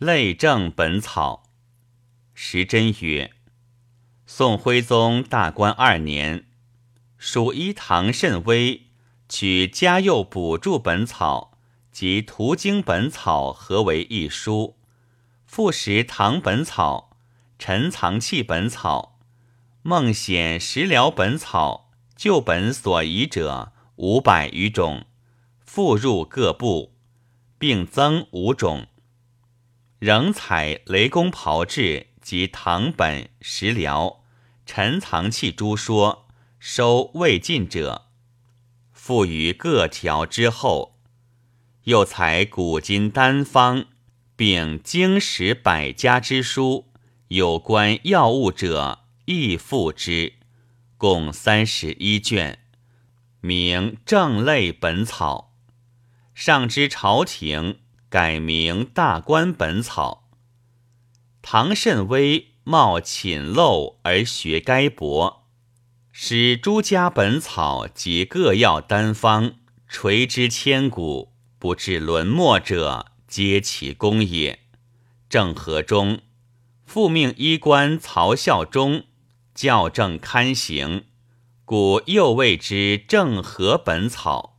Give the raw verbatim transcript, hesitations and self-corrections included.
类证本草。时珍曰：宋徽宗大观二年，蜀医唐慎微取嘉佑补助本草及图经本草合为一书，复识唐本草、陈藏器本草、孟显食疗本草旧本所遗者五百余种，复入各部，并增五种，仍采雷公炮制及唐本、食疗、陈藏器诸说，收未尽者，附于各条之后。又采古今单方，并经史百家之书，有关药物者亦附之，共三十一卷，名正类本草。上知朝廷，改名大观本草。唐慎微冒寝陋而学该博，使诸家本草及各药单方垂之千古，不至沦没者，皆其功也。郑和中复命医官曹孝忠校正刊行，故又谓之郑和本草。